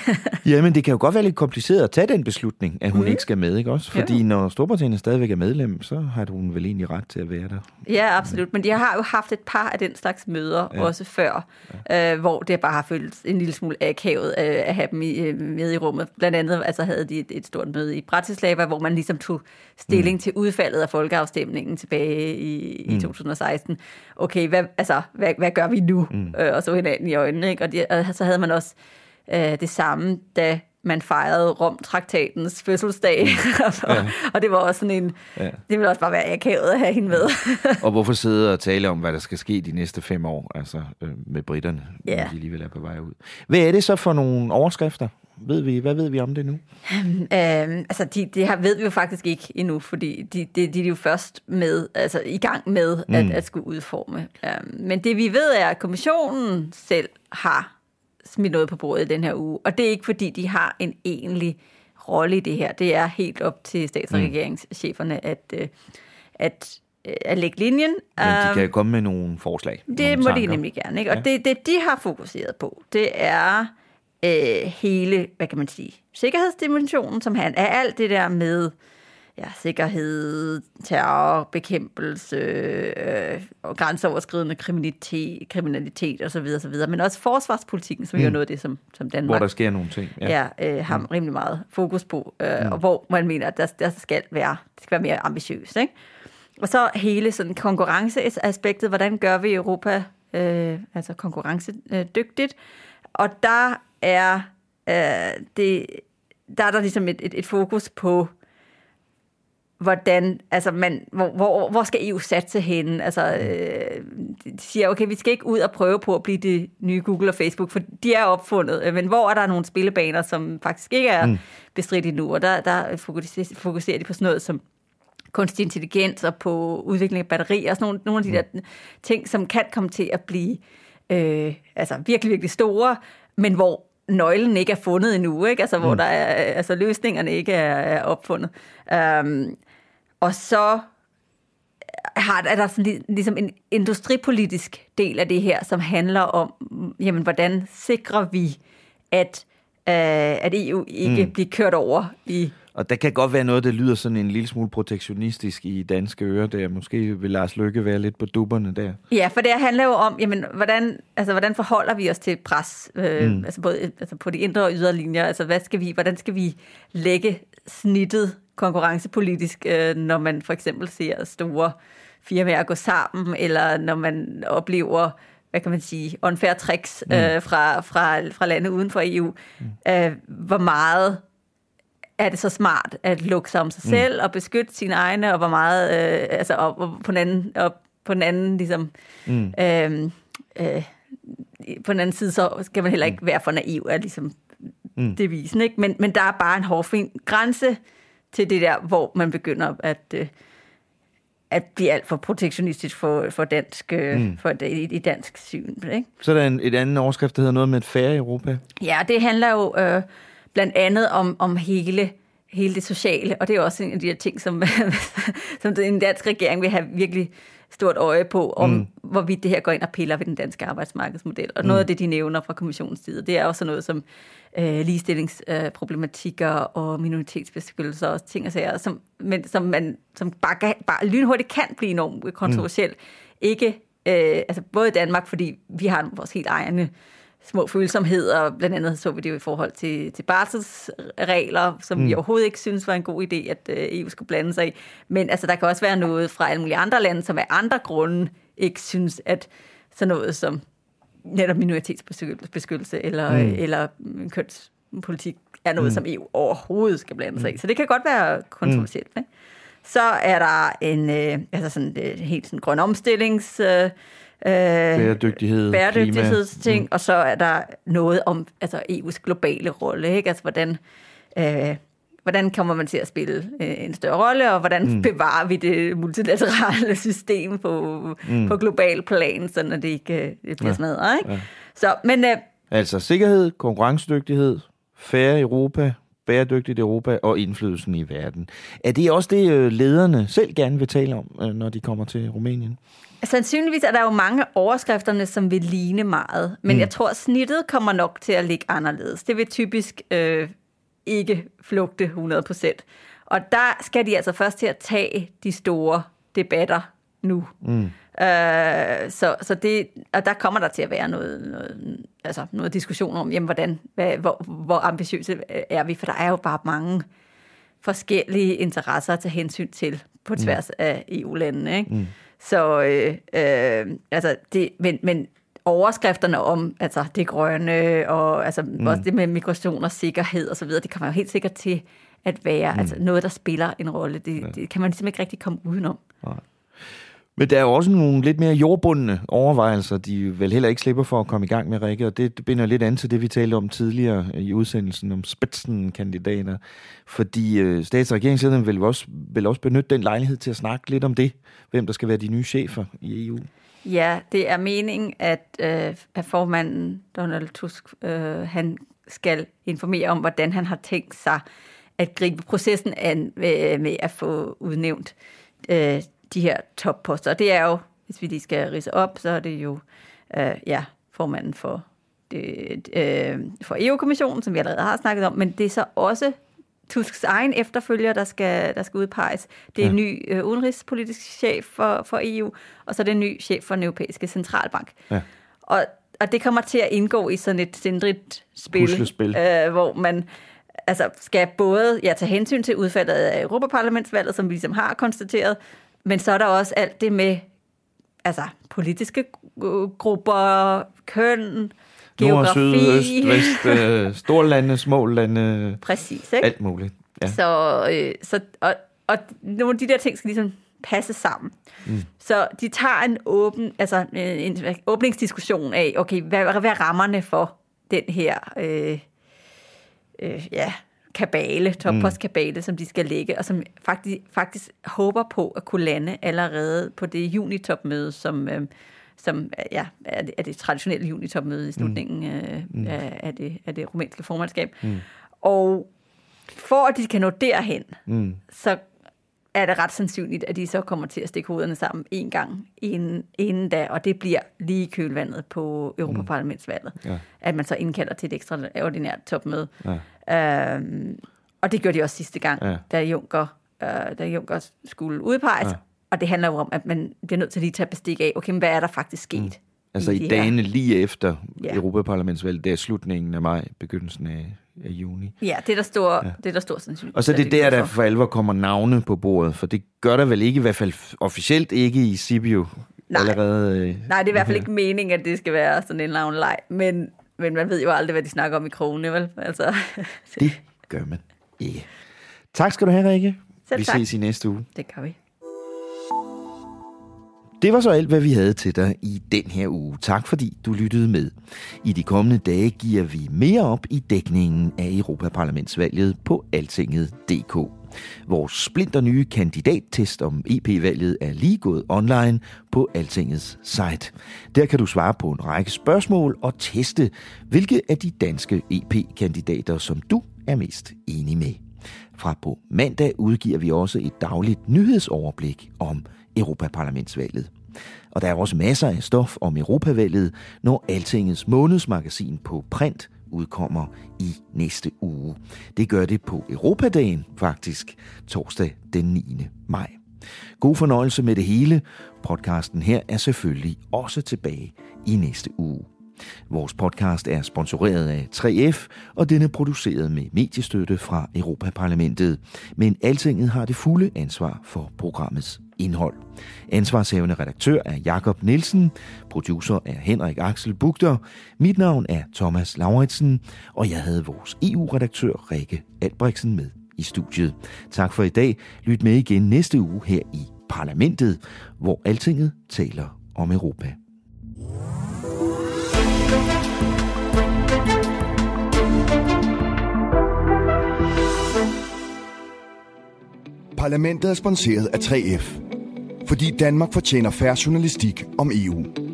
Jamen, det kan jo godt være lidt kompliceret at tage den beslutning, at hun mm. ikke skal med, ikke også? Fordi jo. Når Storbritannien stadigvæk er medlem, så har hun vel egentlig ret til at være der. Ja, absolut. Men de har jo haft et par af den slags møder, ja. Også før, ja. øh, hvor det bare har følt en lille smule akavet øh, at have dem i, med i rummet. Blandt andet altså, havde de et, et stort møde i Bratislava, hvor man ligesom tog stilling mm. til udfaldet af folkeafstemningen tilbage i, i mm. to tusind og seksten. Okay, hvad Altså, hvad, hvad gør vi nu? Mm. Øh, og så hinanden i øjnene, ikke? Og, de, og så havde man også øh, det samme, da man fejrede Rom-traktatens fødselsdag. Ja. Og det var også sådan en... Ja. Det ville også bare være akavet at have hende med. Og hvorfor sidde og tale om, hvad der skal ske de næste fem år, altså øh, med britterne, når ja. de alligevel er på vej ud. Hvad er det så for nogle overskrifter? Ved vi, hvad ved vi om det nu? Øhm, altså, det de her ved vi jo faktisk ikke endnu, fordi de, de, de er jo først med, altså i gang med at, mm. at, at skulle udforme. Øhm, men det vi ved er, at kommissionen selv har smidt noget på bordet i den her uge, og det er ikke fordi, de har en egentlig rolle i det her. Det er helt op til stats- og mm. regeringscheferne at, at, at lægge linjen. Men de kan jo komme med nogle forslag. Det nogle må tanker. De nemlig gerne, ikke? Og ja. det, det, de har fokuseret på, det er øh, hele, hvad kan man sige, sikkerhedsdimensionen, som han er alt det der med ja, sikkerhed, terrorbekæmpelse, øh, og grænseoverskridende kriminalitet, kriminalitet og så videre, så videre. Men også forsvarspolitikken, som mm. jo er noget af det, som, som Danmark... Hvor der sker nogle ting. Ja, ja øh, har mm. rimelig meget fokus på, øh, mm. og hvor man mener, at der, der skal være, det skal være mere ambitiøst. Ikke? Og så hele sådan konkurrenceaspektet, hvordan gør vi Europa øh, altså konkurrencedygtigt? Og der er, øh, det, der, er der ligesom et, et, et fokus på hvordan, altså man, hvor, hvor, hvor skal E U satse henne? Altså, øh, de siger, okay, vi skal ikke ud og prøve på at blive det nye Google og Facebook, for de er opfundet, men hvor er der nogle spillebaner, som faktisk ikke er mm. bestridt endnu, og der, der fokuserer de på sådan noget som kunstig intelligens og på udvikling af batterier, og sådan nogle, nogle af de der mm. ting, som kan komme til at blive øh, altså virkelig, virkelig store, men hvor nøglen ikke er fundet endnu, ikke? Altså, hvor mm. der er, altså, løsningerne ikke er, er opfundet. Um, og så har, er der sådan, ligesom en industripolitisk del af det her, som handler om, jamen, hvordan sikrer vi, at, uh, at E U ikke mm. bliver kørt over i... Og der kan godt være noget, der lyder sådan en lille smule protektionistisk i danske ører, der måske vil Lars Løkke være lidt på dupperne der. Ja, for det handler jo om, jamen, hvordan, altså, hvordan forholder vi os til pres, øh, mm. altså, både, altså på de indre og ydre linjer, altså hvad skal vi, hvordan skal vi lægge snittet konkurrencepolitisk, øh, når man for eksempel ser store firmaer gå sammen, eller når man oplever, hvad kan man sige, unfair tricks øh, fra, fra, fra lande uden for E U, øh, hvor meget... er det så smart at lukke sig om sig selv mm. og beskytte sine egne, og hvor meget, øh, altså og, og på den anden, og på den anden, ligesom, mm. øh, øh, på den anden side, så skal man heller ikke være for naiv, er ligesom mm. devisen, ikke? Men, men der er bare en hårfin grænse til det der, hvor man begynder at, øh, at blive alt for protektionistisk for, for dansk, øh, mm. for et, et dansk syn, ikke? Så er der en, et andet overskrift, der hedder noget med et fair Europa. Ja, det handler jo... Øh, blandt andet om, om hele, hele det sociale, og det er også en af de her ting, som, som den danske regering vil have virkelig stort øje på, om mm. hvorvidt det her går ind og piller ved den danske arbejdsmarkedsmodel. Og mm. noget af det, de nævner fra kommissionens side, det er også noget som øh, ligestillingsproblematikker øh, og minoritetsbeskyttelser og ting og sager, som, men, som, man, som bare, kan, bare lynhurtigt kan blive enormt kontroversielt. Mm. Ikke, øh, altså både i Danmark, fordi vi har vores helt egne små følsomheder, blandt andet så vi det jo i forhold til, til barselsregler, som mm. vi overhovedet ikke synes var en god idé, at E U skulle blande sig i. Men altså, der kan også være noget fra alle mulige andre lande, som af andre grunde ikke synes, at sådan noget som netop minoritetsbeskyttelse eller, mm. eller kønspolitik er noget, mm. som E U overhovedet skal blande sig i. Så det kan godt være kontroversielt. Mm. Så er der en øh, altså sådan, øh, helt sådan grøn omstillings... Øh, Bæredygtighed, bæredygtighedsting, mm. og så er der noget om altså E U's globale rolle, ikke? Altså hvordan, øh, hvordan kommer man til at spille øh, en større rolle, og hvordan mm. bevarer vi det multilaterale system på, mm. på global plan, sådan at det ikke det bliver ja. smadret, ikke? Ja. Så, men, øh, altså sikkerhed, konkurrencedygtighed, fair Europa, bæredygtigt Europa og indflydelsen i verden. Er det også det, lederne selv gerne vil tale om, når de kommer til Rumænien? Sandsynligvis er der jo mange overskrifterne, som vil ligne meget, men mm. jeg tror, snittet kommer nok til at ligge anderledes. Det vil typisk øh, ikke flugte hundrede procent. Og der skal de altså først til at tage de store debatter nu. Mm. Øh, så, så det, og der kommer der til at være noget, noget, altså noget diskussion om, jamen, hvordan, hvad, hvor, hvor ambitiøse er vi, for der er jo bare mange forskellige interesser at tage hensyn til på tværs mm. af E U-landene, ikke? Mm. Så øh, øh, altså det, men, men overskrifterne om altså det grønne og altså mm. også det med migration og sikkerhed og så videre, det kommer jo helt sikkert til at være mm. altså noget, der spiller en rolle. Det, ja. det kan man ligesom ikke rigtig komme udenom. Nej. Men der er jo også nogle lidt mere jordbundne overvejelser, de vel heller ikke slipper for at komme i gang med, Rikke, og det binder lidt an til det, vi talte om tidligere i udsendelsen om spidsen-kandidater, fordi øh, stats- og regeringslederne vil også, vil også benytte den lejlighed til at snakke lidt om det, hvem der skal være de nye chefer i E U. Ja, det er meningen, at, øh, at formanden Donald Tusk, øh, han skal informere om, hvordan han har tænkt sig at gribe processen an med, med at få udnævnt øh, de her topposter. Og det er jo, hvis vi lige skal ridse op, så er det jo øh, ja, formanden for, det, øh, for E U-kommissionen, som vi allerede har snakket om, men det er så også Tusks egen efterfølger, der skal, der skal udpeges. Det er en ny øh, udenrigspolitisk chef for, for E U, og så er det en ny chef for den europæiske centralbank. Ja. Og, og det kommer til at indgå i sådan et sindrigt spil, øh, hvor man altså, skal både ja, tage hensyn til udfaldet af Europaparlamentsvalget, som vi ligesom har konstateret, men så er der også alt det med altså, politiske grupper, køn, nord, syd, øst, vest, øh, storlande, smålande. Præcis, ikke? Alt muligt. Ja. Så, øh, så, og, og nogle af de der ting skal ligesom passe sammen. Mm. Så de tager en, åben, altså, en åbningsdiskussion af, okay, hvad, hvad er rammerne for den her øh, øh, ja, kabale, toppostkabale, mm. som de skal lægge, og som faktisk, faktisk håber på at kunne lande allerede på det junitopmøde, som... Øh, som ja, er, det, er det traditionelle junitopmøde i slutningen mm. øh, af, af, det, af det rumænske formandskab. Mm. Og for at de kan nå derhen, mm. så er det ret sandsynligt, at de så kommer til at stikke hovederne sammen en gang inden, inden da, og det bliver lige kølvandet på Europaparlamentsvalget, mm. ja. at man så indkalder til et ekstraordinært topmøde. Ja. Øhm, og det gjorde de også sidste gang, ja. da, Juncker, øh, da Juncker skulle udpeges. Ja. Og det handler jo om, at man bliver nødt til at lige tage bestik af, okay, men hvad er der faktisk sket? Mm. Altså i, i dagene her? Lige efter yeah. Europaparlamentsvalget, det er slutningen af maj, begyndelsen af, af juni. Ja, det er der stor, ja. det er der stor sandsynlighed. Og så det er det der, der for alvor kommer navne på bordet, for det gør der vel ikke, i hvert fald officielt ikke i Sibiu allerede. Nej, det er i hvert fald ikke meningen, at det skal være sådan en navnelej, men, men man ved jo aldrig, hvad de snakker om i krogene, vel? Altså. Det gør man ikke. Tak skal du have, Rikke. Selv vi tak. Ses i næste uge. Det gør vi. Det var så alt, hvad vi havde til dig i den her uge. Tak fordi du lyttede med. I de kommende dage giver vi mere op i dækningen af Europaparlamentsvalget på altinget punktum d k. Vores splinter nye kandidattest om E P-valget er lige gået online på Altingets site. Der kan du svare på en række spørgsmål og teste, hvilke af de danske E P-kandidater, som du er mest enig med. Fra på mandag udgiver vi også et dagligt nyhedsoverblik om Europaparlamentsvalget. Og der er også masser af stof om Europavalget, når Altingets månedsmagasin på print udkommer i næste uge. Det gør det på Europadagen faktisk, torsdag den niende maj. God fornøjelse med det hele. Podcasten her er selvfølgelig også tilbage i næste uge. Vores podcast er sponsoreret af tre F, og den er produceret med mediestøtte fra Europaparlamentet. Men Altinget har det fulde ansvar for programmets indhold. Ansvarshavende redaktør er Jakob Nielsen, producer er Henrik Axel Bugter, mit navn er Thomas Lauritsen, og jeg havde vores E U-redaktør Rikke Albregtsen med i studiet. Tak for i dag. Lyt med igen næste uge her i Parlamentet, hvor Altinget taler om Europa. Parlamentet er sponsoreret af tre F, fordi Danmark fortjener fair journalistik om E U.